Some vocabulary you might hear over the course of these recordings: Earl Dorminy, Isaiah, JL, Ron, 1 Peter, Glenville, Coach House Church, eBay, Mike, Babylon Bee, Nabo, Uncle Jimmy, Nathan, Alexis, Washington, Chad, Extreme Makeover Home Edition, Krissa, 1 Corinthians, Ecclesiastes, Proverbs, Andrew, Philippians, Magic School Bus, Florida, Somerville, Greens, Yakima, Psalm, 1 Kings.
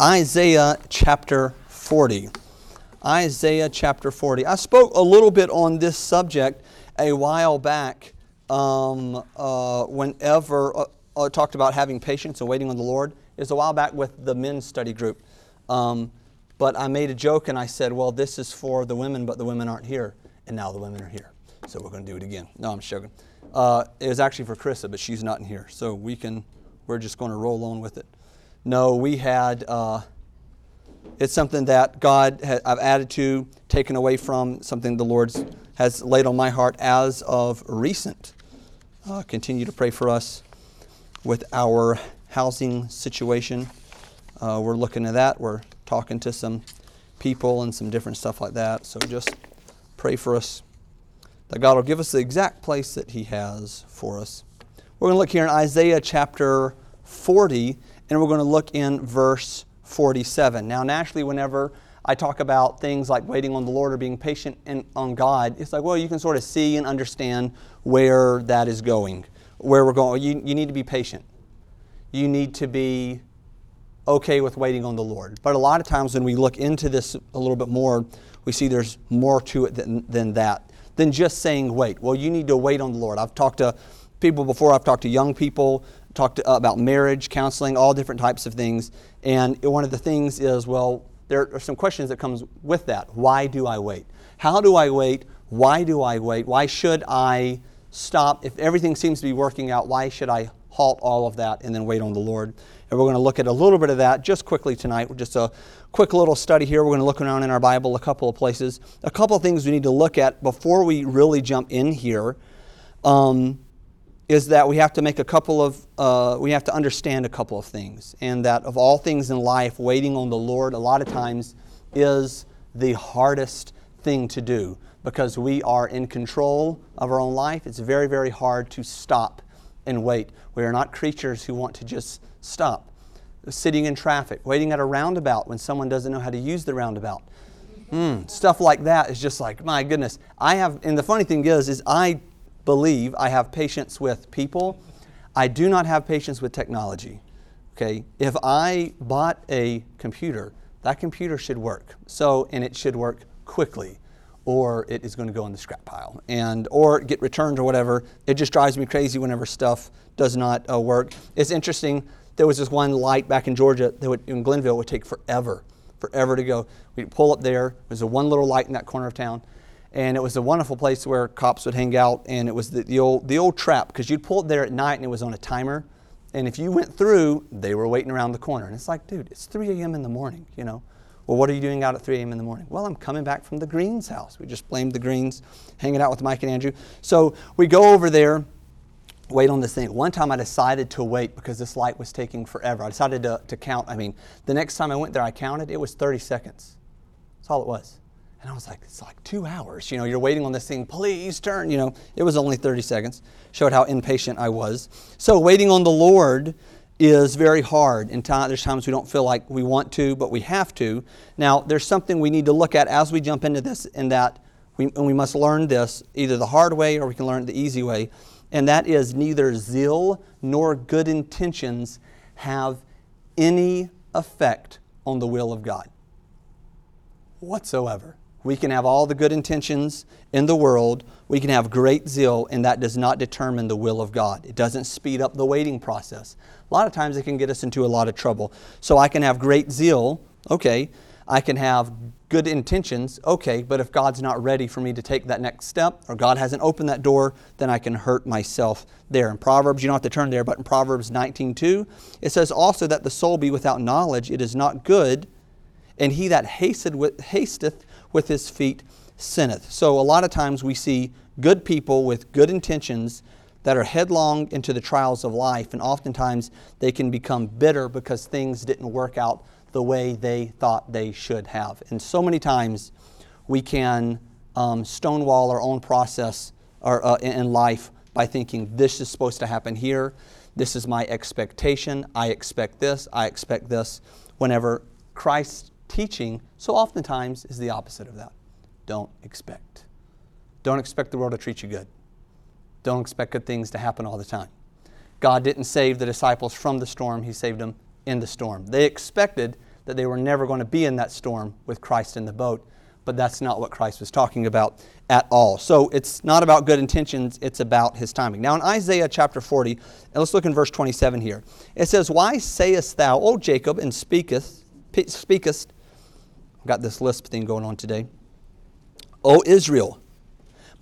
Isaiah chapter 40. Isaiah chapter 40. I spoke a little bit on this subject a while back whenever I talked about having patience and waiting on the Lord. It was a while back with the men's study group. But I made a joke and I said, well, this is for the women, but the women aren't here. And now the women are here. So we're going to do it again. No, I'm joking. It was actually for Krissa, but she's not in here. So we're just going to roll on with it. No, we had, it's something that God, I've added to, taken away from, something the Lord has laid on my heart as of recent. Continue to pray for us with our housing situation. We're looking at that. We're talking to some people and some different stuff like that. So just pray for us that God will give us the exact place that He has for us. We're going to look here in Isaiah chapter 40. And we're going to look in verse 47. Now, naturally, whenever I talk about things like waiting on the Lord or being patient on God, it's like, well, you can sort of see and understand where that is going, where we're going. You need to be patient. You need to be okay with waiting on the Lord. But a lot of times when we look into this a little bit more, we see there's more to it than that, than just saying wait. Well, you need to wait on the Lord. I've talked to people before. I've talked to young people. Talked about marriage, counseling, all different types of things. And one of the things is, well, there are some questions that comes with that. Why do I wait? How do I wait? Why do I wait? Why should I stop? If everything seems to be working out, why should I halt all of that and then wait on the Lord? And we're going to look at a little bit of that just quickly tonight. Just a quick little study here. We're going to look around in our Bible a couple of places. A couple of things we need to look at before we really jump in here. Is that we have to make a couple of, we have to understand a couple of things. And that of all things in life, waiting on the Lord a lot of times is the hardest thing to do because we are in control of our own life. It's very, very hard to stop and wait. We are not creatures who want to just stop. Sitting in traffic, waiting at a roundabout when someone doesn't know how to use the roundabout. Stuff like that is just like, my goodness. And the funny thing is I believe I have patience with people. I do not have patience with technology. Okay, if I bought a computer, that computer should work. And it should work quickly, or it is going to go in the scrap pile, or get returned or whatever. It just drives me crazy whenever stuff does not work. It's interesting. There was this one light back in Georgia in Glenville would take forever to go. We'd pull up there. There's a one little light in that corner of town. And it was a wonderful place where cops would hang out, and it was the old trap, because you'd pull it there at night and it was on a timer, and if you went through, they were waiting around the corner. And it's like, dude, it's 3 a.m. in the morning, you know. Well, what are you doing out at 3 a.m. in the morning? Well, I'm coming back from the Greens house. We just blamed the Greens, hanging out with Mike and Andrew. So we go over there, wait on this thing. One time I decided to wait because this light was taking forever. I decided to count. I mean, the next time I went there, I counted. It was 30 seconds. That's all it was. And I was like, it's like 2 hours. You know, you're waiting on this thing. Please turn. You know, it was only 30 seconds. Showed how impatient I was. So waiting on the Lord is very hard. And there's times we don't feel like we want to, but we have to. Now, there's something we need to look at as we jump into this, and that we must learn this either the hard way or we can learn it the easy way. And that is neither zeal nor good intentions have any effect on the will of God whatsoever. We can have all the good intentions in the world. We can have great zeal, and that does not determine the will of God. It doesn't speed up the waiting process. A lot of times it can get us into a lot of trouble. So I can have great zeal, okay. I can have good intentions, okay. But if God's not ready for me to take that next step, or God hasn't opened that door, then I can hurt myself there. In Proverbs, you don't have to turn there, but in Proverbs 19:2, it says also that the soul be without knowledge. It is not good, and he that hasteth with his feet sinneth. So a lot of times we see good people with good intentions that are headlong into the trials of life, and oftentimes they can become bitter because things didn't work out the way they thought they should have. And so many times we can stonewall our own process in life by thinking this is supposed to happen here, this is my expectation, I expect this, whenever Christ's teaching so oftentimes is the opposite of that. Don't expect. Don't expect the world to treat you good. Don't expect good things to happen all the time. God didn't save the disciples from the storm. He saved them in the storm. They expected that they were never going to be in that storm with Christ in the boat. But that's not what Christ was talking about at all. So it's not about good intentions, it's about his timing. Now in Isaiah chapter 40, and let's look in verse 27 here. It says, "Why sayest thou, O Jacob, and speakest, I've got this lisp thing going on today, O Israel,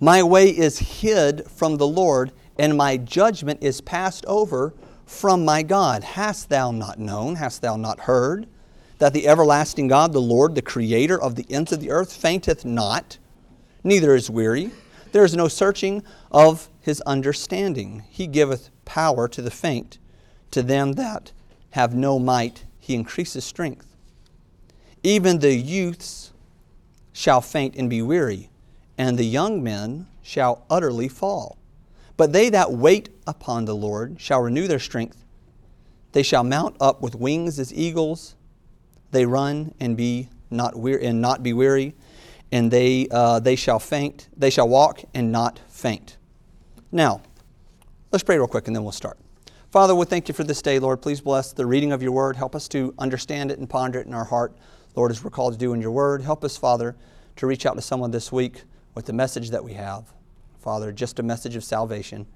my way is hid from the Lord, and my judgment is passed over from my God. Hast thou not known, hast thou not heard, that the everlasting God, the Lord, the creator of the ends of the earth, fainteth not, neither is weary. There is no searching of his understanding. He giveth power to the faint. To them that have no might, he increases strength. Even the youths shall faint and be weary, and the young men shall utterly fall. But they that wait upon the Lord shall renew their strength. They shall mount up with wings as eagles. They run and be not weary, and they shall faint. They shall walk and not faint." Now, let's pray real quick, and then we'll start. Father, we thank you for this day, Lord. Please bless the reading of your word. Help us to understand it and ponder it in our heart, Lord, as we're called to do in your word. Help us, Father, to reach out to someone this week with the message that we have. Father, just a message of salvation.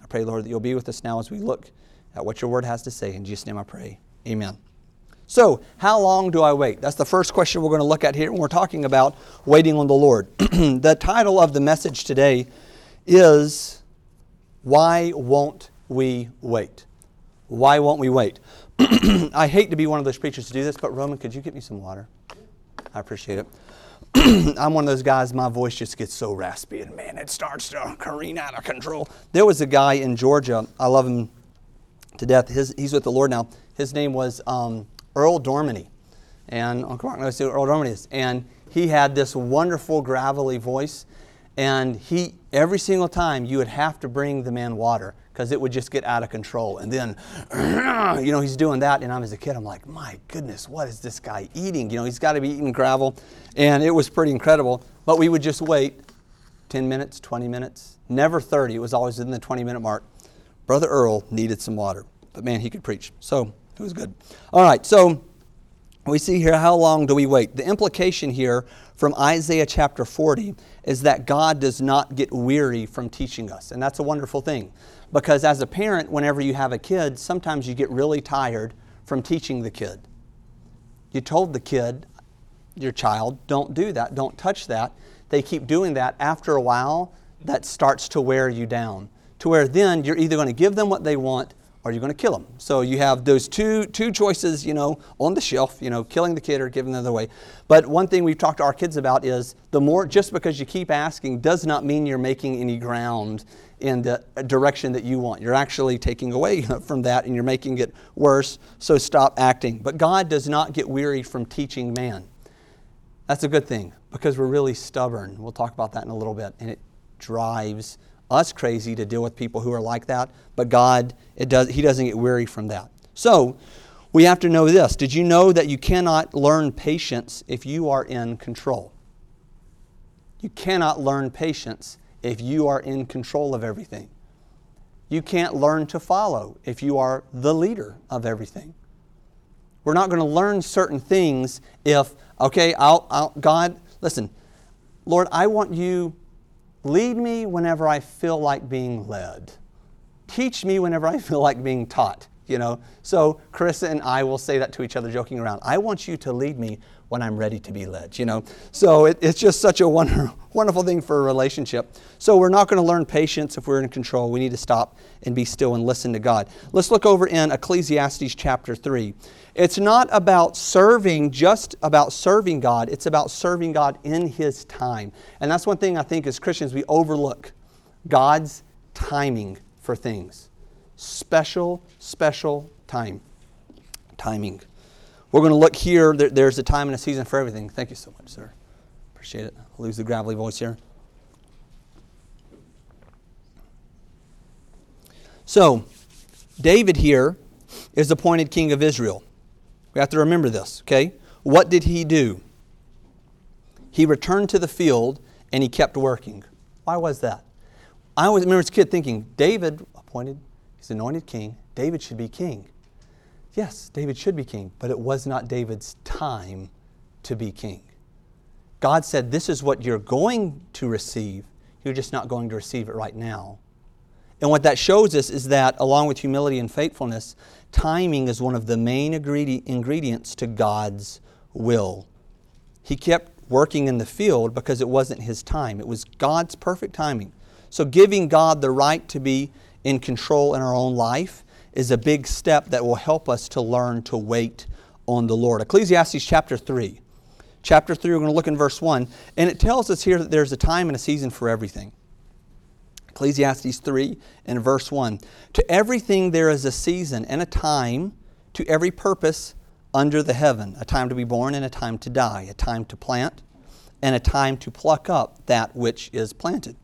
I pray, Lord, that you'll be with us now as we look at what your word has to say. In Jesus' name I pray. Amen. So, how long do I wait? That's the first question we're going to look at here when we're talking about waiting on the Lord. The title of the message today is, Why Won't We Wait? Why won't we wait? I hate to be one of those preachers to do this, but Roman, could you get me some water? I appreciate it. I'm one of those guys, my voice just gets so raspy and man, it starts to careen out of control. There was a guy in Georgia, I love him to death. He's with the Lord now. His name was Earl Dorminy, and Uncle Mark knows who Earl Dorminy is, and he had this wonderful gravelly voice, and he, every single time you would have to bring the man water because it would just get out of control, and then, you know, he's doing that, and I'm as a kid, I'm like, my goodness, what is this guy eating? You know, he's got to be eating gravel, and it was pretty incredible, but we would just wait 10 minutes, 20 minutes, never 30, it was always within the 20-minute mark. Brother Earl needed some water, but man, he could preach, so it was good. All right, so we see here, how long do we wait? The implication here from Isaiah chapter 40 is that God does not get weary from teaching us. And that's a wonderful thing because as a parent, whenever you have a kid, sometimes you get really tired from teaching the kid. You told the kid, your child, don't do that, don't touch that. They keep doing that. After a while, that starts to wear you down to where then you're either going to give them what they want or you're going to kill them. So you have those two choices, you know, on the shelf, you know, killing the kid or giving them the way. But one thing we've talked to our kids about is the more, just because you keep asking does not mean you're making any ground in the direction that you want. You're actually taking away from that and you're making it worse, so stop acting. But God does not get weary from teaching man. That's a good thing because we're really stubborn. We'll talk about that in a little bit. And it drives us crazy to deal with people who are like that, but God, He doesn't get weary from that. So we have to know this. Did you know that you cannot learn patience if you are in control? You cannot learn patience if you are in control of everything. You can't learn to follow if you are the leader of everything. We're not going to learn certain things if, okay, God, listen, Lord, I want you. Lead me whenever I feel like being led. Teach me whenever I feel like being taught, you know. So Krissa and I will say that to each other joking around. I want you to lead me when I'm ready to be led, you know. So it's just such a wonderful thing for a relationship. So we're not going to learn patience if we're in control. We need to stop and be still and listen to God. Let's look over in Ecclesiastes chapter 3. It's not about serving, just about serving God. It's about serving God in His time. And that's one thing I think as Christians we overlook. God's timing for things. Special timing. We're going to look here. There's a time and a season for everything. Thank you so much, sir. Appreciate it. I'll lose the gravelly voice here. So, David here is appointed king of Israel. We have to remember this, okay? What did he do? He returned to the field and he kept working. Why was that? I always remember as a kid thinking, David appointed, he's anointed king. David should be king. Yes, David should be king, but it was not David's time to be king. God said, this is what you're going to receive. You're just not going to receive it right now. And what that shows us is that, along with humility and faithfulness, timing is one of the main ingredients to God's will. He kept working in the field because it wasn't his time. It was God's perfect timing. So giving God the right to be in control in our own life is a big step that will help us to learn to wait on the Lord. Ecclesiastes chapter 3. Chapter 3, we're going to look in verse 1. And it tells us here that there's a time and a season for everything. Ecclesiastes 3 and verse 1. To everything there is a season and a time to every purpose under the heaven. A time to be born and a time to die. A time to plant and a time to pluck up that which is planted.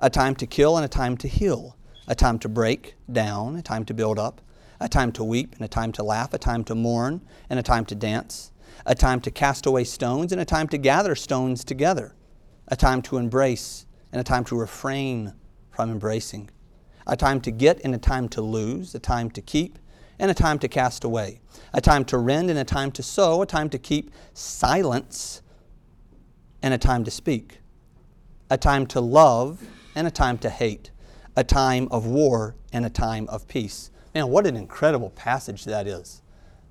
A time to kill and a time to heal. A time to break down, a time to build up. A time to weep and a time to laugh. A time to mourn and a time to dance. A time to cast away stones and a time to gather stones together. A time to embrace and a time to refrain from embracing. A time to get and a time to lose. A time to keep and a time to cast away. A time to rend and a time to sow. A time to keep silence and a time to speak. A time to love and a time to hate. A time of war and a time of peace. Man, what an incredible passage that is.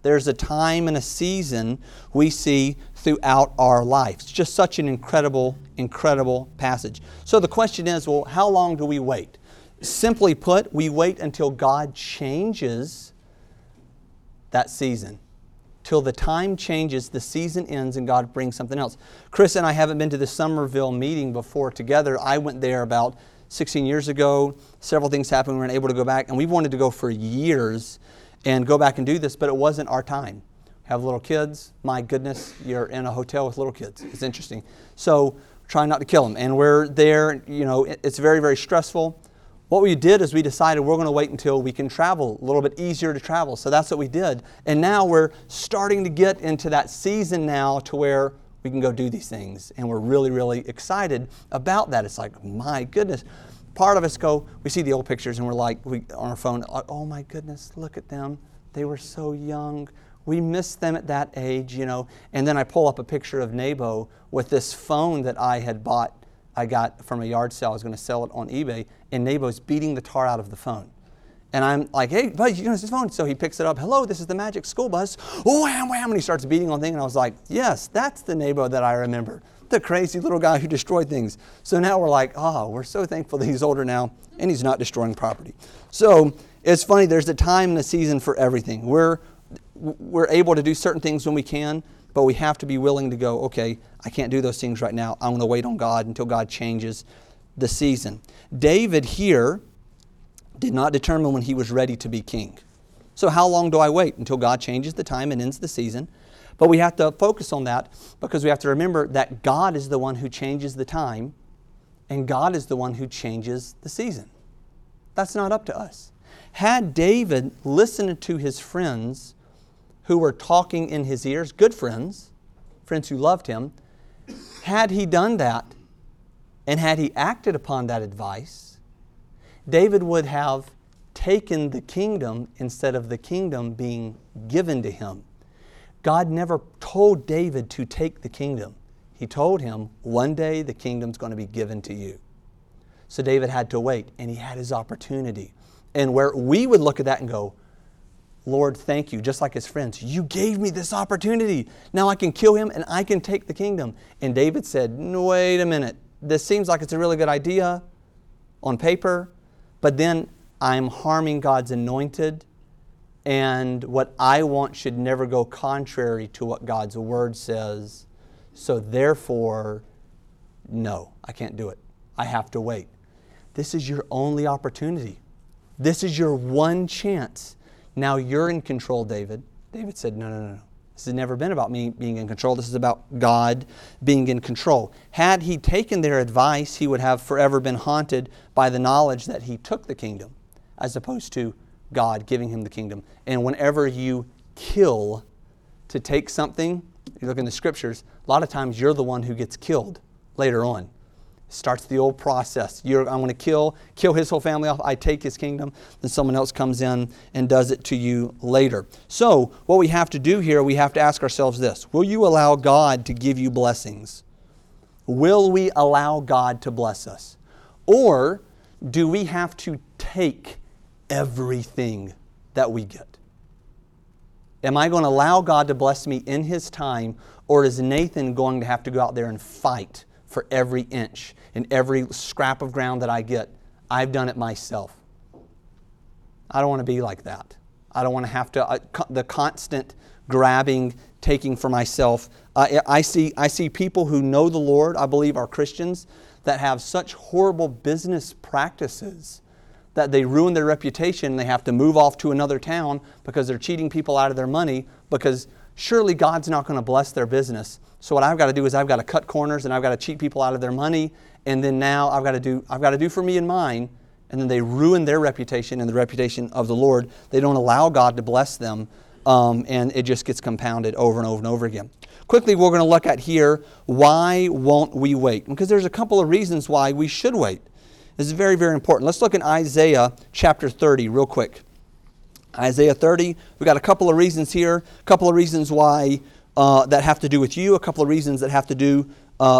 There's a time and a season we see throughout our life. It's just such an incredible, incredible passage. So the question is, well, how long do we wait? Simply put, we wait until God changes that season. Till the time changes, the season ends, and God brings something else. Chris and I haven't been to the Somerville meeting before together. I went there about 16 years ago. Several things happened. We weren't able to go back, and we've wanted to go for years and go back and do this, but it wasn't our time. Have little kids. My goodness, you're in a hotel with little kids. It's interesting. So try not to kill them. And we're there, you know, it's very, very stressful. What we did is we decided we're going to wait until we can travel, a little bit easier to travel. So that's what we did. And now we're starting to get into that season now to where we can go do these things. And we're really, really excited about that. It's like, my goodness. Part of us go, we see the old pictures and we're like, on our phone, oh my goodness, look at them. They were so young. We missed them at that age, you know. And then I pull up a picture of Nabo with this phone that I had bought. I got from a yard sale. I was going to sell it on eBay. And Nabo's beating the tar out of the phone. And I'm like, hey, bud, you know, this is phone. So he picks it up. Hello, this is the Magic School Bus. Wham, wham. And he starts beating on things. And I was like, yes, that's the Nabo that I remember. The crazy little guy who destroyed things. So now we're like, we're so thankful that he's older now and he's not destroying property. So it's funny, there's a time and a season for everything. We're able to do certain things when we can, but we have to be willing to go, okay, I can't do those things right now. I'm going to wait on God until God changes the season. David here did not determine when he was ready to be king. So how long do I wait? Until God changes the time and ends the season. But we have to focus on that because we have to remember that God is the one who changes the time and God is the one who changes the season. That's not up to us. Had David listened to his friends who were talking in his ears, good friends, friends who loved him, had he done that and had he acted upon that advice, David would have taken the kingdom instead of the kingdom being given to him. God never told David to take the kingdom. He told him, one day the kingdom's going to be given to you. So David had to wait, and he had his opportunity. And where we would look at that and go, Lord, thank you, just like his friends. You gave me this opportunity. Now I can kill him and I can take the kingdom. And David said, wait a minute. This seems like it's a really good idea on paper, but then I'm harming God's anointed. And what I want should never go contrary to what God's word says. So therefore, no, I can't do it. I have to wait. This is your only opportunity. This is your one chance. Now you're in control, David. David said, no. This has never been about me being in control. This is about God being in control. Had he taken their advice, he would have forever been haunted by the knowledge that he took the kingdom as opposed to God giving him the kingdom. And whenever you kill to take something, you look in the scriptures, a lot of times you're the one who gets killed later on. Starts the old process. I'm going to kill his whole family off. I take his kingdom. Then someone else comes in and does it to you later. So what we have to do here, we have to ask ourselves this. Will you allow God to give you blessings? Will we allow God to bless us? Or do we have to take everything that we get? Am I going to allow God to bless me in his time? Or is Nathan going to have to go out there and fight for every inch and every scrap of ground that I get? I've done it myself. I don't want to be like that. I don't want to have to, the constant grabbing, taking for myself. I see people who know the Lord, I believe are Christians, that have such horrible business practices that they ruin their reputation and they have to move off to another town because they're cheating people out of their money, because surely God's not going to bless their business. So what I've got to do is I've got to cut corners and I've got to cheat people out of their money, and then now I've got to do for me and mine, and then they ruin their reputation and the reputation of the Lord. They don't allow God to bless them, and it just gets compounded over and over and over again. Quickly, we're going to look at here, why won't we wait? Because there's a couple of reasons why we should wait. This is very, very important. Let's look in Isaiah chapter 30 real quick. Isaiah 30, we've got a couple of reasons here, a couple of reasons why that have to do with you, a couple of reasons that have to do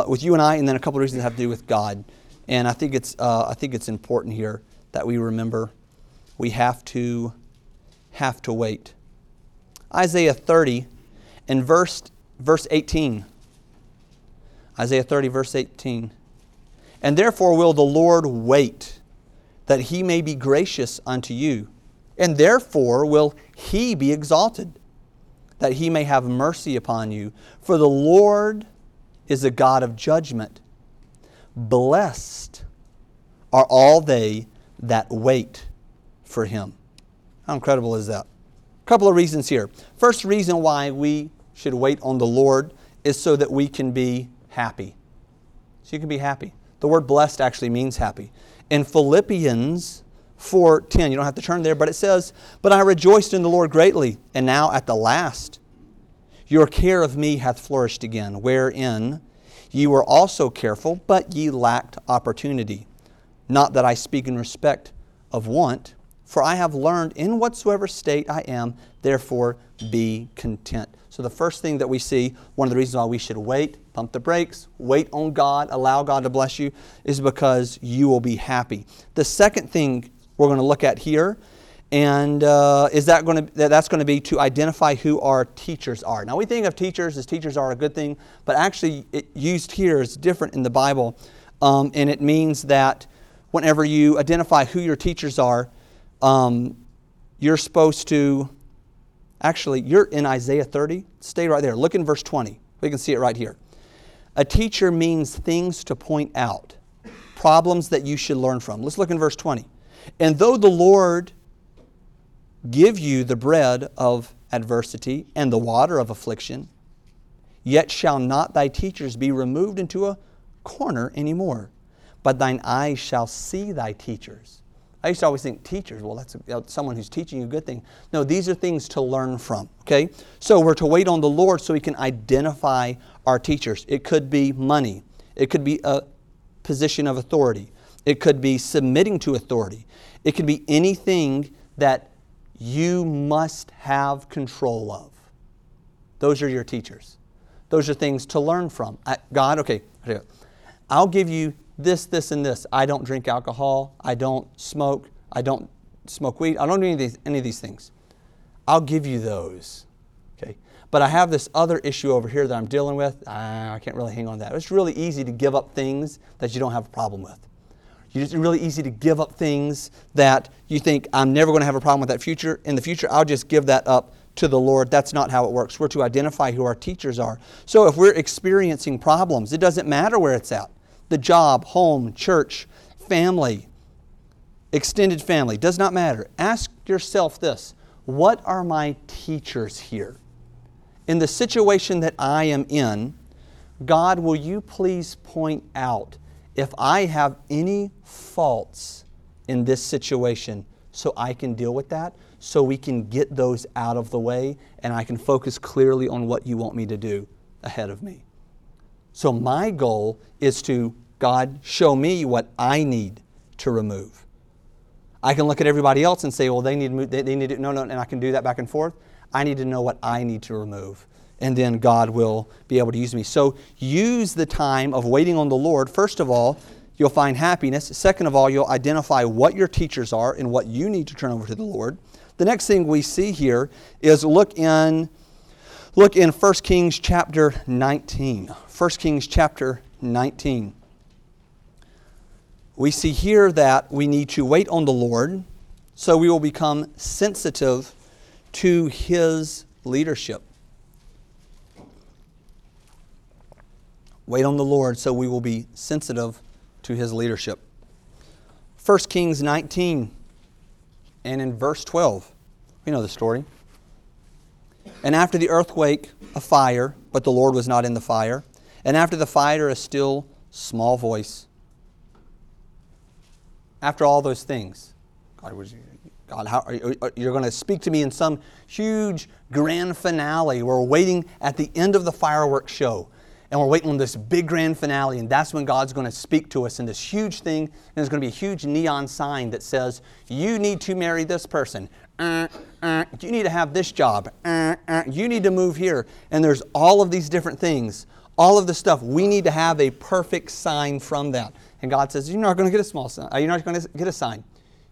with you and I, and then a couple of reasons that have to do with God. And I think it's important here that we remember we have to wait. Isaiah 30 and verse 18. Isaiah 30 verse 18. And therefore will the Lord wait, that he may be gracious unto you, and therefore will he be exalted, that he may have mercy upon you. For the Lord is a God of judgment. Blessed are all they that wait for him. How incredible is that? A couple of reasons here. First reason why we should wait on the Lord is so that we can be happy. So you can be happy. The word blessed actually means happy. In Philippians 4:10, you don't have to turn there, but it says, But I rejoiced in the Lord greatly, and now at the last your care of me hath flourished again, wherein ye were also careful, but ye lacked opportunity. Not that I speak in respect of want, for I have learned in whatsoever state I am, therefore be content. So the first thing that we see, one of the reasons why we should wait, pump the brakes, wait on God, allow God to bless you, is because you will be happy. The second thing we're going to look at here, and that's going to be to identify who our teachers are. Now we think of teachers as teachers are a good thing, but actually it used here is different in the Bible, and it means that whenever you identify who your teachers are, you're supposed to, actually you're in Isaiah 30, stay right there, look in verse 20, we can see it right here. A teacher means things to point out, problems that you should learn from. Let's look in verse 20. And though the Lord give you the bread of adversity and the water of affliction, yet shall not thy teachers be removed into a corner anymore, but thine eyes shall see thy teachers. I used to always think teachers, well, that's someone who's teaching you a good thing. No, these are things to learn from, okay? So we're to wait on the Lord so we can identify our teachers. It could be money. It could be a position of authority. It could be submitting to authority. It could be anything that you must have control of. Those are your teachers. Those are things to learn from. God, okay, I'll give you this, and this. I don't drink alcohol. I don't smoke. I don't smoke weed. I don't do any of these things. I'll give you those. Okay. But I have this other issue over here that I'm dealing with. I can't really hang on to that. It's really easy to give up things that you don't have a problem with. It's really easy to give up things that you think, I'm never going to have a problem with that future. In the future, I'll just give that up to the Lord. That's not how it works. We're to identify who our teachers are. So if we're experiencing problems, it doesn't matter where it's at. The job, home, church, family, extended family, does not matter. Ask yourself this, what are my teachers here? In the situation that I am in, God, will you please point out if I have any faults in this situation, so I can deal with that, so we can get those out of the way, and I can focus clearly on what you want me to do ahead of me. So my goal is to God, show me what I need to remove. I can look at everybody else and say, well, they need to, and I can do that back and forth. I need to know what I need to remove. And then God will be able to use me. So use the time of waiting on the Lord. First of all, you'll find happiness. Second of all, you'll identify what your teachers are and what you need to turn over to the Lord. The next thing we see here is look in 1 Kings chapter 19. 1 Kings chapter 19. We see here that we need to wait on the Lord so we will become sensitive to His leadership. Wait on the Lord so we will be sensitive to His leadership. 1 Kings 19 and in verse 12. We know the story. And after the earthquake, a fire, but the Lord was not in the fire. And after the fire, a still small voice. After all those things, God, how you're going to speak to me in some huge grand finale. We're waiting at the end of the fireworks show, and we're waiting on this big grand finale, and that's when God's going to speak to us in this huge thing, and there's going to be a huge neon sign that says, you need to marry this person. You need to have this job. You need to move here. And there's all of these different things, all of the stuff. We need to have a perfect sign from that. And God says, you're not going to get a small sign. You're not going to get a sign.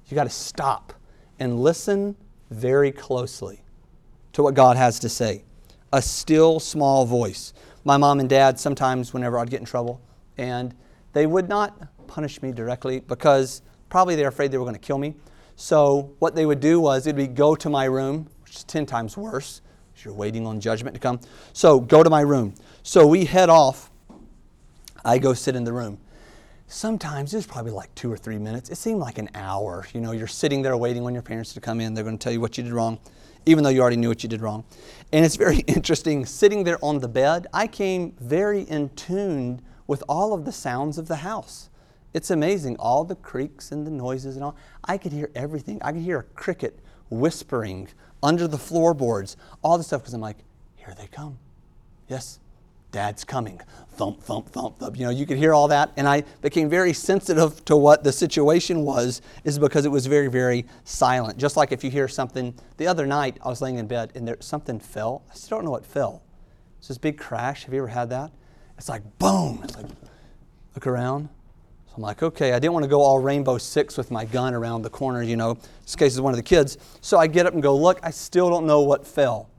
You got to stop and listen very closely to what God has to say. A still small voice. My mom and dad, sometimes whenever I'd get in trouble, and they would not punish me directly because probably they're afraid they were going to kill me. So what they would do was it'd be go to my room, which is 10 times worse because you're waiting on judgment to come. So go to my room. So we head off. I go sit in the room. Sometimes it's probably like 2 or 3 minutes. It seemed like an hour. You know, you're sitting there waiting on your parents to come in. They're going to tell you what you did wrong, even though you already knew what you did wrong. And it's very interesting. Sitting there on the bed, I came very in tune with all of the sounds of the house. It's amazing. All the creaks and the noises and all. I could hear everything. I could hear a cricket whispering under the floorboards, all this stuff, because I'm like, here they come. Yes. Dad's coming. Thump, thump, thump, thump. You know, you could hear all that. And I became very sensitive to what the situation was, is because it was very, very silent. Just like if you hear something. The other night, I was laying in bed, and something fell. I still don't know what fell. It's this big crash. Have you ever had that? It's like, boom. It's like, look around. So I'm like, okay. I didn't want to go all Rainbow Six with my gun around the corner, you know, in case it's one of the kids. So I get up and go, look, I still don't know what fell.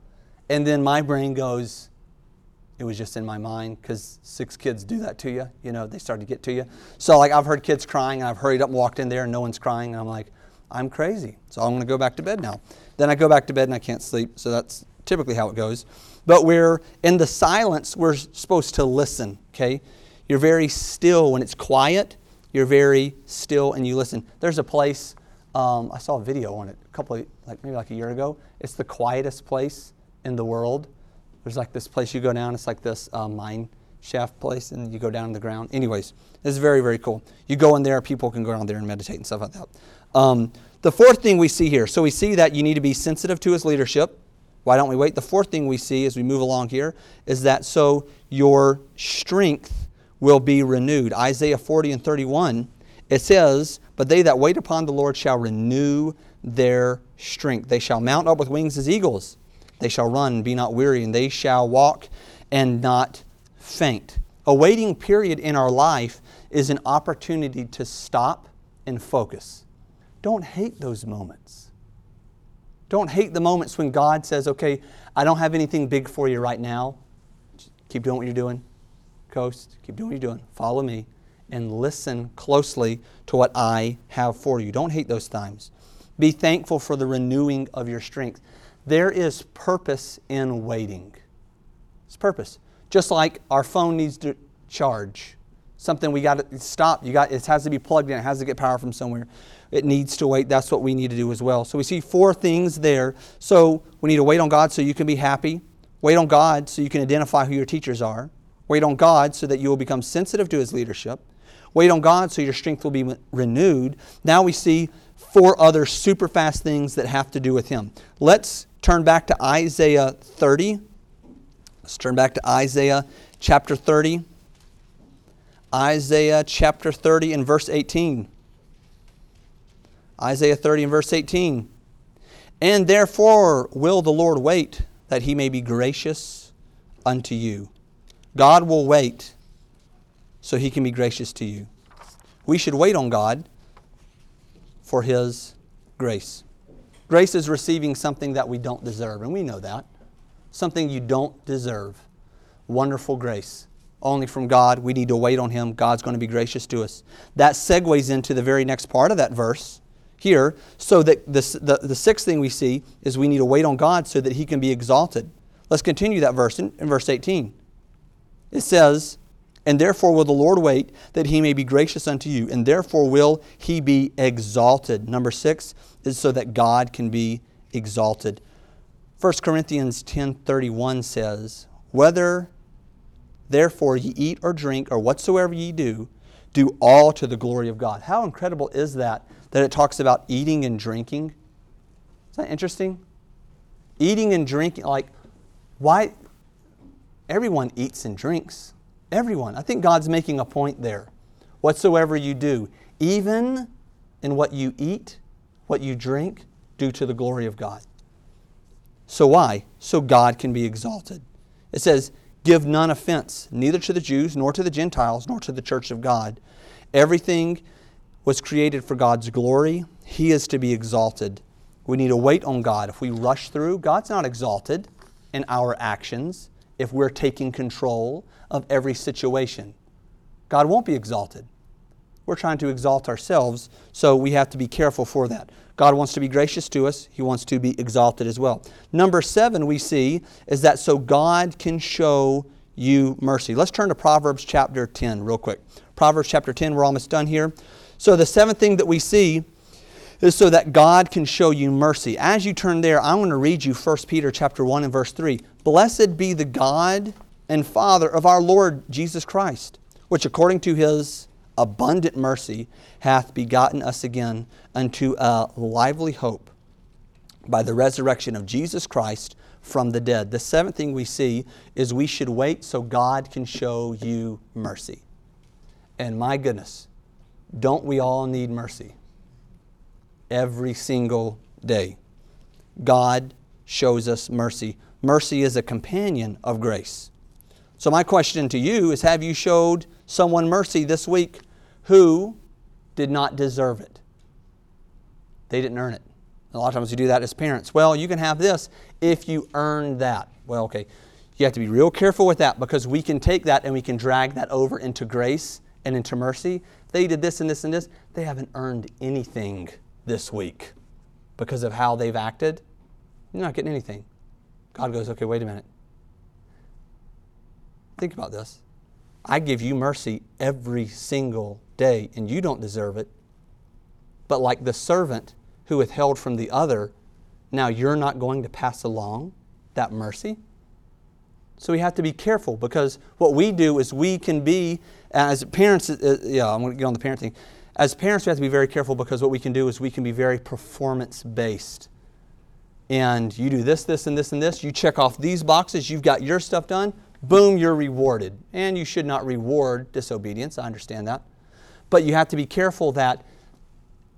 And then my brain goes, it was just in my mind, because 6 kids do that to you. You know, they start to get to you. So, like, I've heard kids crying, and I've hurried up and walked in there, and no one's crying. And I'm like, I'm crazy. So I'm going to go back to bed now. Then I go back to bed, and I can't sleep. So that's typically how it goes. But we're in the silence. We're supposed to listen, okay? You're very still. When it's quiet, you're very still, and you listen. There's a place, I saw a video on it maybe a year ago. It's the quietest place in the world. There's like this place you go down. It's like this mine shaft place, and you go down in the ground. Anyways, it's very, very cool. You go in there. People can go down there and meditate and stuff like that. The fourth thing we see here. So we see that you need to be sensitive to His leadership. Why don't we wait? The fourth thing we see as we move along here is that so your strength will be renewed. Isaiah 40 and 31, it says, but they that wait upon the Lord shall renew their strength. They shall mount up with wings as eagles. They shall run and be not weary, and they shall walk and not faint. A waiting period in our life is an opportunity to stop and focus. Don't hate those moments. Don't hate the moments when God says, okay, I don't have anything big for you right now. Just keep doing what you're doing. Coast. Keep doing what you're doing. Follow me and listen closely to what I have for you. Don't hate those times. Be thankful for the renewing of your strength. There is purpose in waiting. It's purpose. Just like our phone needs to charge. Something we got to stop. It has to be plugged in. It has to get power from somewhere. It needs to wait. That's what we need to do as well. So we see 4 things there. So we need to wait on God so you can be happy. Wait on God so you can identify who your teachers are. Wait on God so that you will become sensitive to His leadership. Wait on God so your strength will be renewed. Now we see 4 other super fast things that have to do with Him. Let's turn back to Isaiah 30. Let's turn back to Isaiah chapter 30. Isaiah chapter 30 and verse 18. Isaiah 30 and verse 18. And therefore will the Lord wait, that he may be gracious unto you. God will wait so he can be gracious to you. We should wait on God for his grace. Grace is receiving something that we don't deserve, and we know that. Something you don't deserve. Wonderful grace. Only from God. We need to wait on him. God's going to be gracious to us. That segues into the very next part of that verse here. So that the sixth thing we see is we need to wait on God so that he can be exalted. Let's continue that verse in verse 18. It says, and therefore will the Lord wait, that he may be gracious unto you, and therefore will he be exalted. Number 6 is so that God can be exalted. 1 Corinthians 10:31 says, whether therefore ye eat or drink or whatsoever ye do, do all to the glory of God. How incredible is that, that it talks about eating and drinking? Isn't that interesting? Eating and drinking, like, why? Everyone eats and drinks. Everyone. I think God's making a point there. Whatsoever you do, even in what you eat, what you drink, do to the glory of God. So why? So God can be exalted. It says, give none offense, neither to the Jews, nor to the Gentiles, nor to the church of God. Everything was created for God's glory. He is to be exalted. We need to wait on God. If we rush through, God's not exalted in our actions. If we're taking control of every situation, God won't be exalted. We're trying to exalt ourselves, so we have to be careful for that. God wants to be gracious to us. He wants to be exalted as well. Number 7 we see is that so God can show you mercy. Let's turn to Proverbs chapter 10 real quick. Proverbs chapter 10, we're almost done here. So the 7th thing that we see is so that God can show you mercy. As you turn there, I want to read you 1 Peter chapter 1 and verse 3. Blessed be the God and Father of our Lord Jesus Christ, which according to his abundant mercy hath begotten us again unto a lively hope by the resurrection of Jesus Christ from the dead. The 7th thing we see is we should wait so God can show you mercy. And my goodness, don't we all need mercy? Every single day. God shows us mercy. Mercy is a companion of grace. So my question to you is, have you showed someone mercy this week who did not deserve it? They didn't earn it. A lot of times we do that as parents. Well, you can have this if you earn that. Well, okay. You have to be real careful with that, because we can take that and we can drag that over into grace and into mercy. They did this and this and this. They haven't earned anything this week because of how they've acted. You're not getting anything. God goes, okay, wait a minute. Think about this. I give you mercy every single day, and you don't deserve it. But like the servant who withheld from the other, now you're not going to pass along that mercy. So we have to be careful, because what we do is we can be, as parents, I'm going to get on the parent thing. As parents, we have to be very careful, because what we can do is we can be very performance-based. And you do this, this, and this, and this. You check off these boxes. You've got your stuff done. Boom, you're rewarded. And you should not reward disobedience. I understand that. But you have to be careful that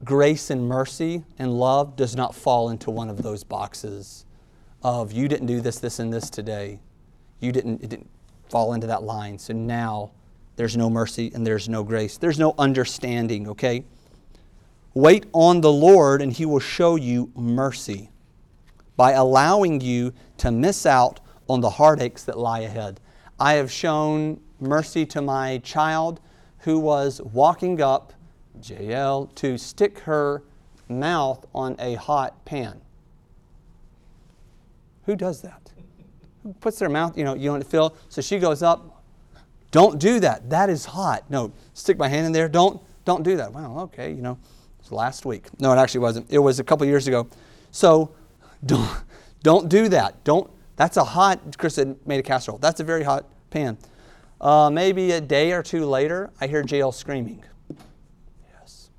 grace and mercy and love does not fall into one of those boxes of you didn't do this, this, and this today. It didn't fall into that line. So now there's no mercy and there's no grace. There's no understanding, okay? Wait on the Lord and he will show you mercy by allowing you to miss out on the heartaches that lie ahead. I have shown mercy to my child who was walking up, JL, to stick her mouth on a hot pan. Who does that? Who puts their mouth, you don't feel, so she goes up. Don't do that. That is hot. No, stick my hand in there. Don't do that. Wow, okay, it was last week. No, it actually wasn't. It was a couple years ago. So don't do that. That's a hot, Krissa made a casserole. That's a very hot pan. Maybe a day or two later, I hear JL screaming. Yes.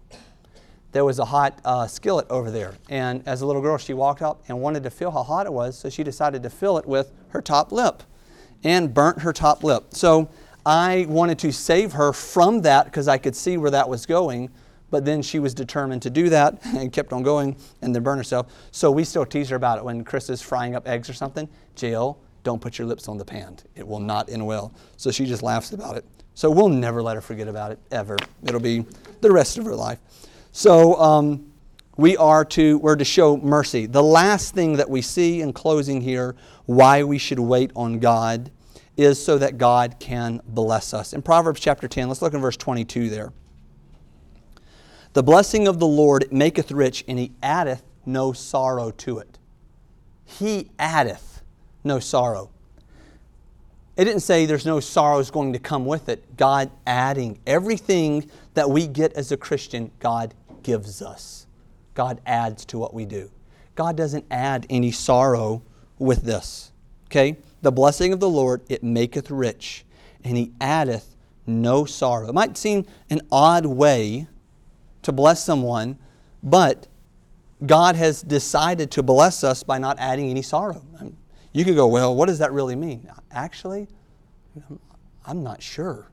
There was a hot skillet over there. And as a little girl, she walked up and wanted to feel how hot it was. So she decided to fill it with her top lip and burnt her top lip. So I wanted to save her from that because I could see where that was going, but then she was determined to do that and kept on going and then burned herself. So we still tease her about it when Krissa's frying up eggs or something. JL, don't put your lips on the pan. It will not end well. So she just laughs about it. So we'll never let her forget about it, ever. It'll be the rest of her life. So we're to show mercy. The last thing that we see in closing here, why we should wait on God, is so that God can bless us. In Proverbs chapter 10, let's look in verse 22 there. The blessing of the Lord maketh rich, and he addeth no sorrow to it. He addeth no sorrow. It didn't say there's no sorrows going to come with it. God adding everything that we get as a Christian, God gives us. God adds to what we do. God doesn't add any sorrow with this. Okay? The blessing of the Lord, it maketh rich, and he addeth no sorrow. It might seem an odd way to bless someone, but God has decided to bless us by not adding any sorrow. You could go, well, what does that really mean? Actually, I'm not sure.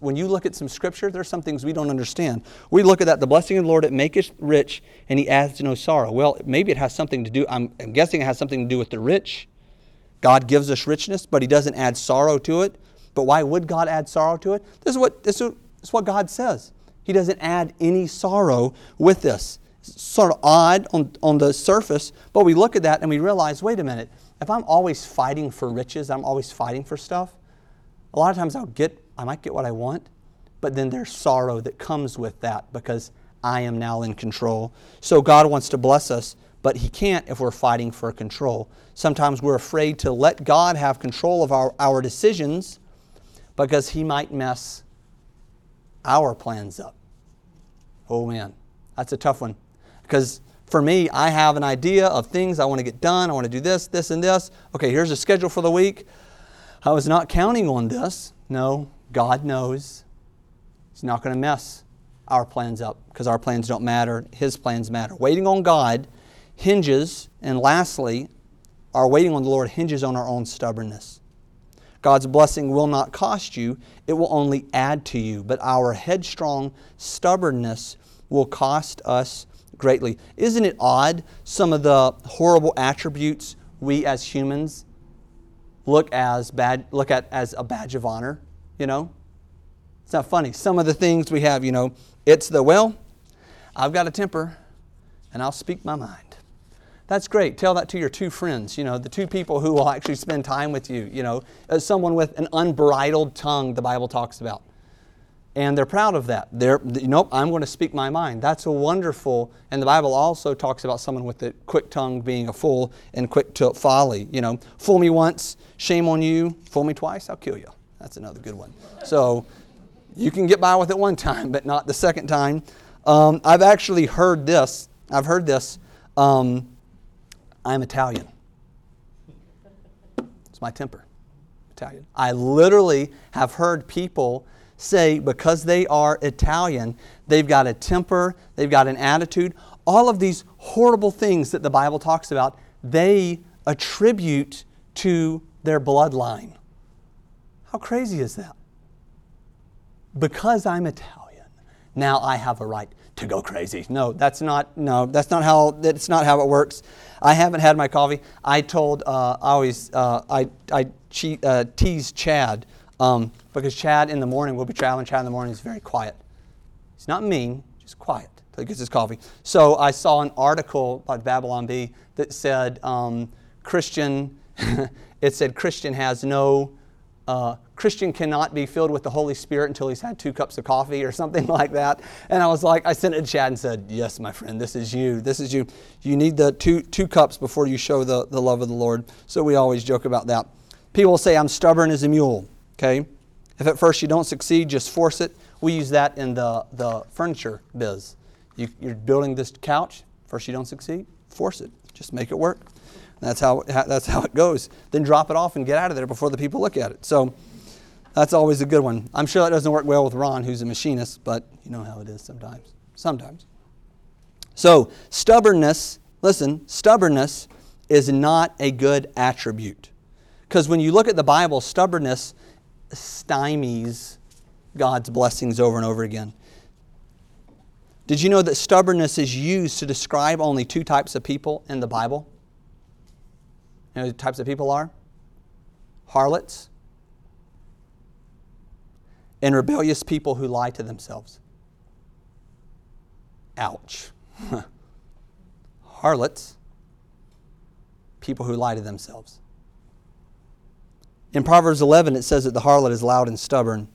When you look at some scripture, there's some things we don't understand. We look at that, the blessing of the Lord, it maketh rich, and he addeth no sorrow. Well, maybe it has something to do, I'm guessing it has something to do with the rich. God gives us richness, but he doesn't add sorrow to it. But why would God add sorrow to it? This is what God says. He doesn't add any sorrow with this. It's sort of odd on the surface, but we look at that and we realize, wait a minute, if I'm always fighting for riches, I'm always fighting for stuff, a lot of times I might get what I want, but then there's sorrow that comes with that because I am now in control. So God wants to bless us, but he can't if we're fighting for control. Sometimes we're afraid to let God have control of our decisions because he might mess our plans up. Oh man, that's a tough one. Because for me, I have an idea of things I want to get done. I want to do this, this, and this. Okay, here's a schedule for the week. I was not counting on this. No, God knows. He's not going to mess our plans up because our plans don't matter. His plans matter. Waiting on God hinges, and lastly, our waiting on the Lord hinges on our own stubbornness. God's blessing will not cost you. It will only add to you. But our headstrong stubbornness will cost us greatly. Isn't it odd, some of the horrible attributes we as humans look at as a badge of honor, you know? It's not funny. Some of the things we have, you know, I've got a temper and I'll speak my mind. That's great. Tell that to your two friends, you know, the two people who will actually spend time with you, you know, as someone with an unbridled tongue the Bible talks about. And they're proud of that. I'm going to speak my mind. That's a wonderful, and the Bible also talks about someone with a quick tongue being a fool and quick to folly. You know, fool me once, shame on you. Fool me twice, I'll kill you. That's another good one. So you can get by with it one time, but not the second time. I've heard this, I'm Italian. It's my temper, Italian. I literally have heard people say because they are Italian, they've got a temper, they've got an attitude. All of these horrible things that the Bible talks about, they attribute to their bloodline. How crazy is that? Because I'm Italian, now I have a right to go crazy. No, that's not how it works. I haven't had my coffee. I tease Chad. Because Chad in the morning, we'll be traveling. Chad in the morning is very quiet. He's not mean, just quiet until he gets his coffee. So I saw an article by Babylon Bee that said Christian cannot be filled with the Holy Spirit until he's had 2 cups of coffee or something like that. And I sent it to Chad and said, yes, my friend, this is you. You need the two cups before you show the love of the Lord. So we always joke about that. People say I'm stubborn as a mule. Okay, if at first you don't succeed, just force it. We use that in the furniture biz. You're building this couch. First you don't succeed, force it. Just make it work. That's how it goes. Then drop it off and get out of there before the people look at it. So that's always a good one. I'm sure that doesn't work well with Ron, who's a machinist, but you know how it is sometimes. So stubbornness is not a good attribute. Because when you look at the Bible, stubbornness stymies God's blessings over and over again. Did you know that stubbornness is used to describe only two types of people in the Bible? You know who the types of people are? Harlots and rebellious people who lie to themselves. Ouch. Harlots, people who lie to themselves. In Proverbs 11, it says that the harlot is loud and stubborn.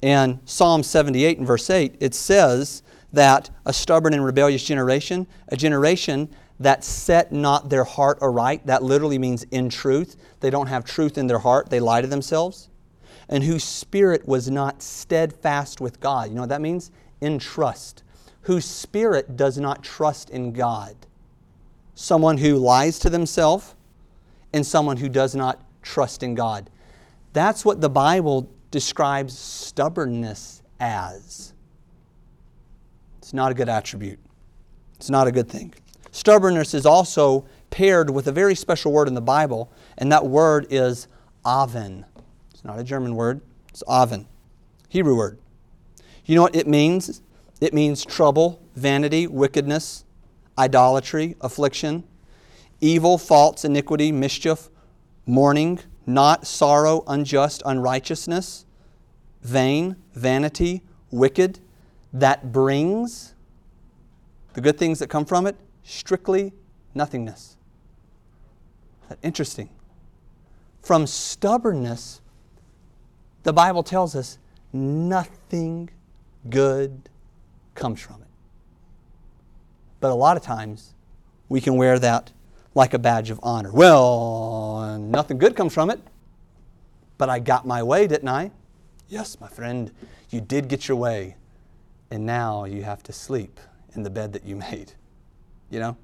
In Psalm 78 and verse 8, it says that a stubborn and rebellious generation, a generation that set not their heart aright, that literally means in truth. They don't have truth in their heart. They lie to themselves. And whose spirit was not steadfast with God. You know what that means? In trust. Whose spirit does not trust in God. Someone who lies to themselves and someone who does not trust in God. That's what the Bible describes stubbornness as. It's not a good attribute. It's not a good thing. Stubbornness is also paired with a very special word in the Bible, and that word is oven. It's not a German word. It's oven. Hebrew word. You know what it means? It means trouble, vanity, wickedness, idolatry, affliction, evil, faults, iniquity, mischief, mourning, not sorrow, unjust, unrighteousness, vain, vanity, wicked, that brings the good things that come from it, strictly nothingness. Interesting. From stubbornness, the Bible tells us nothing good comes from it. But a lot of times, we can wear that like a badge of honor. Well, nothing good comes from it, but I got my way, didn't I? Yes, my friend, you did get your way, and now you have to sleep in the bed that you made. You know?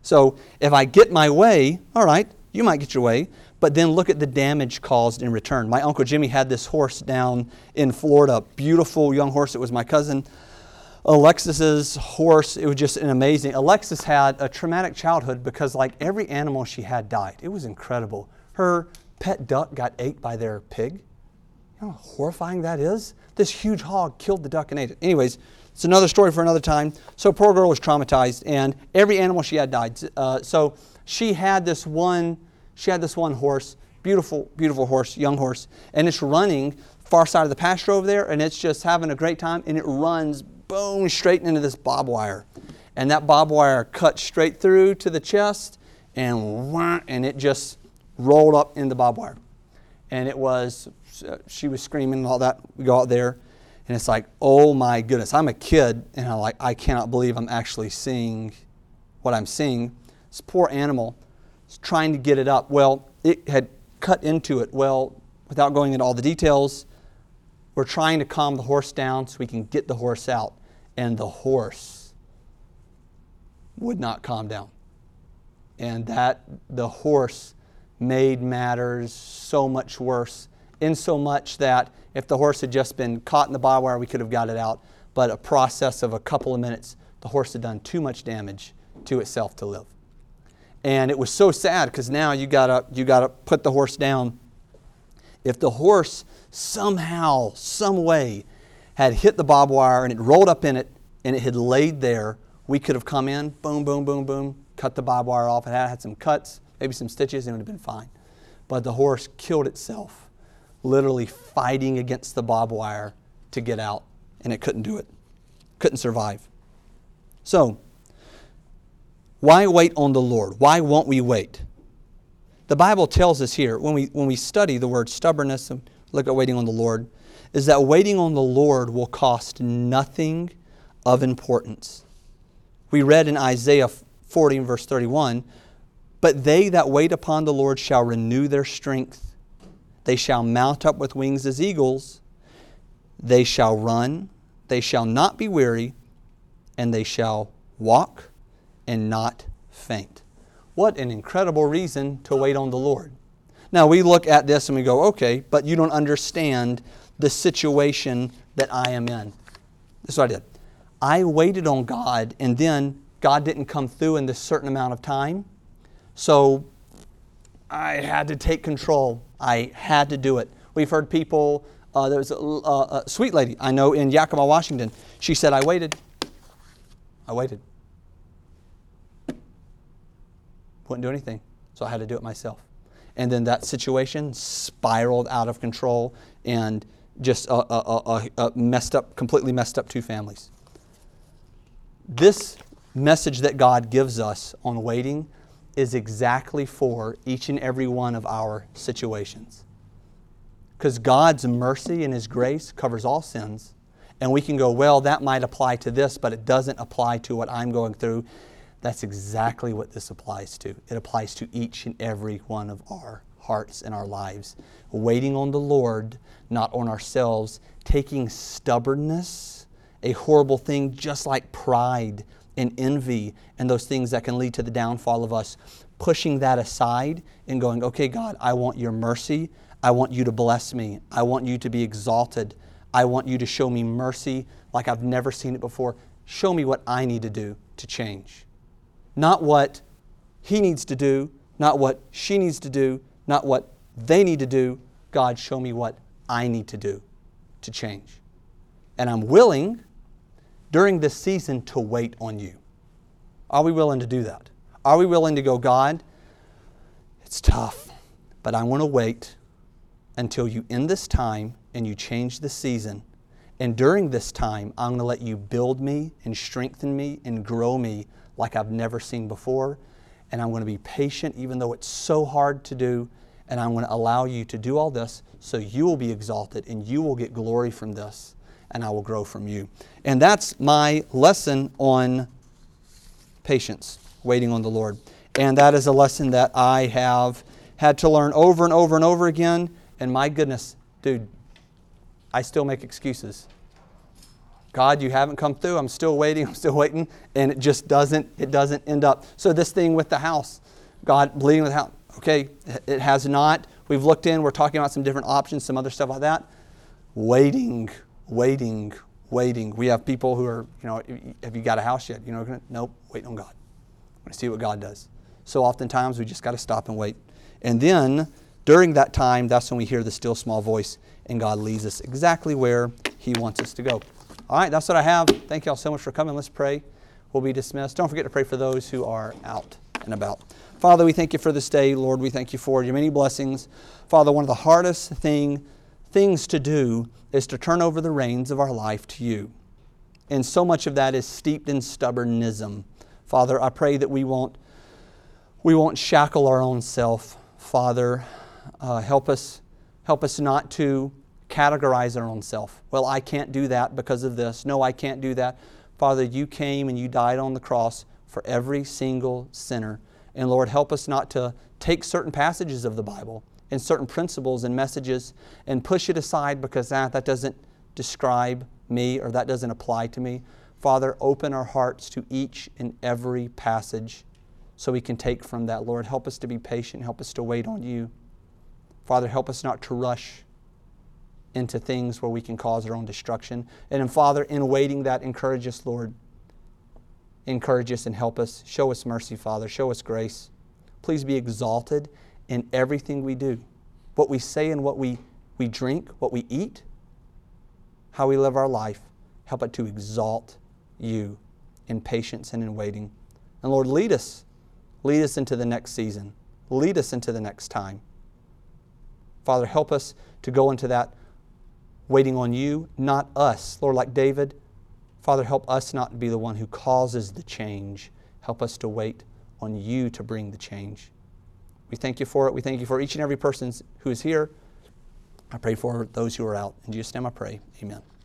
So if I get my way, all right, you might get your way, but then look at the damage caused in return. My Uncle Jimmy had this horse down in Florida, beautiful young horse. It was my cousin Alexis's horse. It was just an amazing. Alexis had a traumatic childhood because like every animal she had died. It was incredible. Her pet duck got ate by their pig. You know how horrifying that is? This huge hog killed the duck and ate it. Anyways, it's another story for another time. So poor girl was traumatized and every animal she had died. So she had this one horse, beautiful, beautiful horse, young horse, and it's running far side of the pasture over there and it's just having a great time and it runs boom, straight into this barbed wire. And that barbed wire cut straight through to the chest and it just rolled up in the barbed wire. And she was screaming and all that. We go out there and it's like, oh my goodness, I'm a kid and I'm like, I cannot believe I'm actually seeing what I'm seeing. This poor animal is trying to get it up. Well, it had cut into it. Well, without going into all the details, we're trying to calm the horse down so we can get the horse out. And the horse would not calm down. And the horse made matters so much worse, in so much that if the horse had just been caught in the barbed wire, we could have got it out. But a process of a couple of minutes, the horse had done too much damage to itself to live. And it was so sad because now you gotta put the horse down. If the horse somehow, some way, had hit the barbed wire and it rolled up in it and it had laid there, we could have come in, boom, boom, boom, boom, cut the barbed wire off. It had some cuts, maybe some stitches, and it would have been fine. But the horse killed itself, literally fighting against the barbed wire to get out, and it couldn't do it, couldn't survive. So, why wait on the Lord? Why won't we wait? The Bible tells us here, when we study the word stubbornness and look at waiting on the Lord, is that waiting on the Lord will cost nothing of importance. We read in Isaiah 40 and verse 31, "But they that wait upon the Lord shall renew their strength. They shall mount up with wings as eagles. They shall run, they shall not be weary, and they shall walk and not faint." What an incredible reason to wait on the Lord. Now we look at this and we go, okay, but you don't understand the situation that I am in. This is what I did. I waited on God and then God didn't come through in this certain amount of time. So I had to take control. I had to do it. We've heard people, there was a sweet lady I know in Yakima, Washington. She said, I waited. Wouldn't do anything, so I had to do it myself. And then that situation spiraled out of control and just completely messed up two families. This message that God gives us on waiting is exactly for each and every one of our situations. Because God's mercy and His grace covers all sins. And we can go, well, that might apply to this, but it doesn't apply to what I'm going through. That's exactly what this applies to. It applies to each and every one of our hearts and our lives. Waiting on the Lord, not on ourselves. Taking stubbornness, a horrible thing just like pride and envy and those things that can lead to the downfall of us. Pushing that aside and going, okay, God, I want your mercy. I want you to bless me. I want you to be exalted. I want you to show me mercy like I've never seen it before. Show me what I need to do to change. Not what he needs to do, not what she needs to do, not what they need to do. God, show me what I need to do to change. And I'm willing during this season to wait on you. Are we willing to do that? Are we willing to go, God, it's tough, but I want to wait until you end this time and you change the season. And during this time, I'm going to let you build me and strengthen me and grow me like I've never seen before. And I'm going to be patient even though it's so hard to do. And I'm going to allow you to do all this so you will be exalted and you will get glory from this and I will grow from you. And that's my lesson on patience, waiting on the Lord. And that is a lesson that I have had to learn over and over and over again. And my goodness, dude, I still make excuses. God, you haven't come through. I'm still waiting. And it just doesn't end up. So this thing with the house, God bleeding with the house. Okay, it has not. We've looked in. We're talking about some different options, some other stuff like that. Waiting. We have people who are, have you got a house yet? Nope, waiting on God. I'm going to see what God does. So oftentimes we just got to stop and wait. And then during that time, that's when we hear the still small voice and God leads us exactly where He wants us to go. All right, that's what I have. Thank you all so much for coming. Let's pray. We'll be dismissed. Don't forget to pray for those who are out and about. Father, we thank you for this day. Lord, we thank you for your many blessings. Father, one of the hardest things to do is to turn over the reins of our life to you. And so much of that is steeped in stubbornism. Father, I pray that we won't shackle our own self. Father, help us not to categorize our own self. Well, I can't do that because of this. No, I can't do that. Father, you came and you died on the cross for every single sinner. And Lord, help us not to take certain passages of the Bible and certain principles and messages and push it aside because that doesn't describe me or that doesn't apply to me. Father, open our hearts to each and every passage so we can take from that. Lord, help us to be patient. Help us to wait on you. Father, help us not to rush into things where we can cause our own destruction. And Father, in waiting that, encourage us, Lord. Encourage us and help us. Show us mercy, Father. Show us grace. Please be exalted in everything we do. What we say and what we drink, what we eat, how we live our life. Help it to exalt you in patience and in waiting. And Lord, lead us. Lead us into the next season. Lead us into the next time. Father, help us to go into that waiting on you, not us. Lord, like David, Father, help us not to be the one who causes the change. Help us to wait on you to bring the change. We thank you for it. We thank you for each and every person who is here. I pray for those who are out. In Jesus' name I pray. Amen.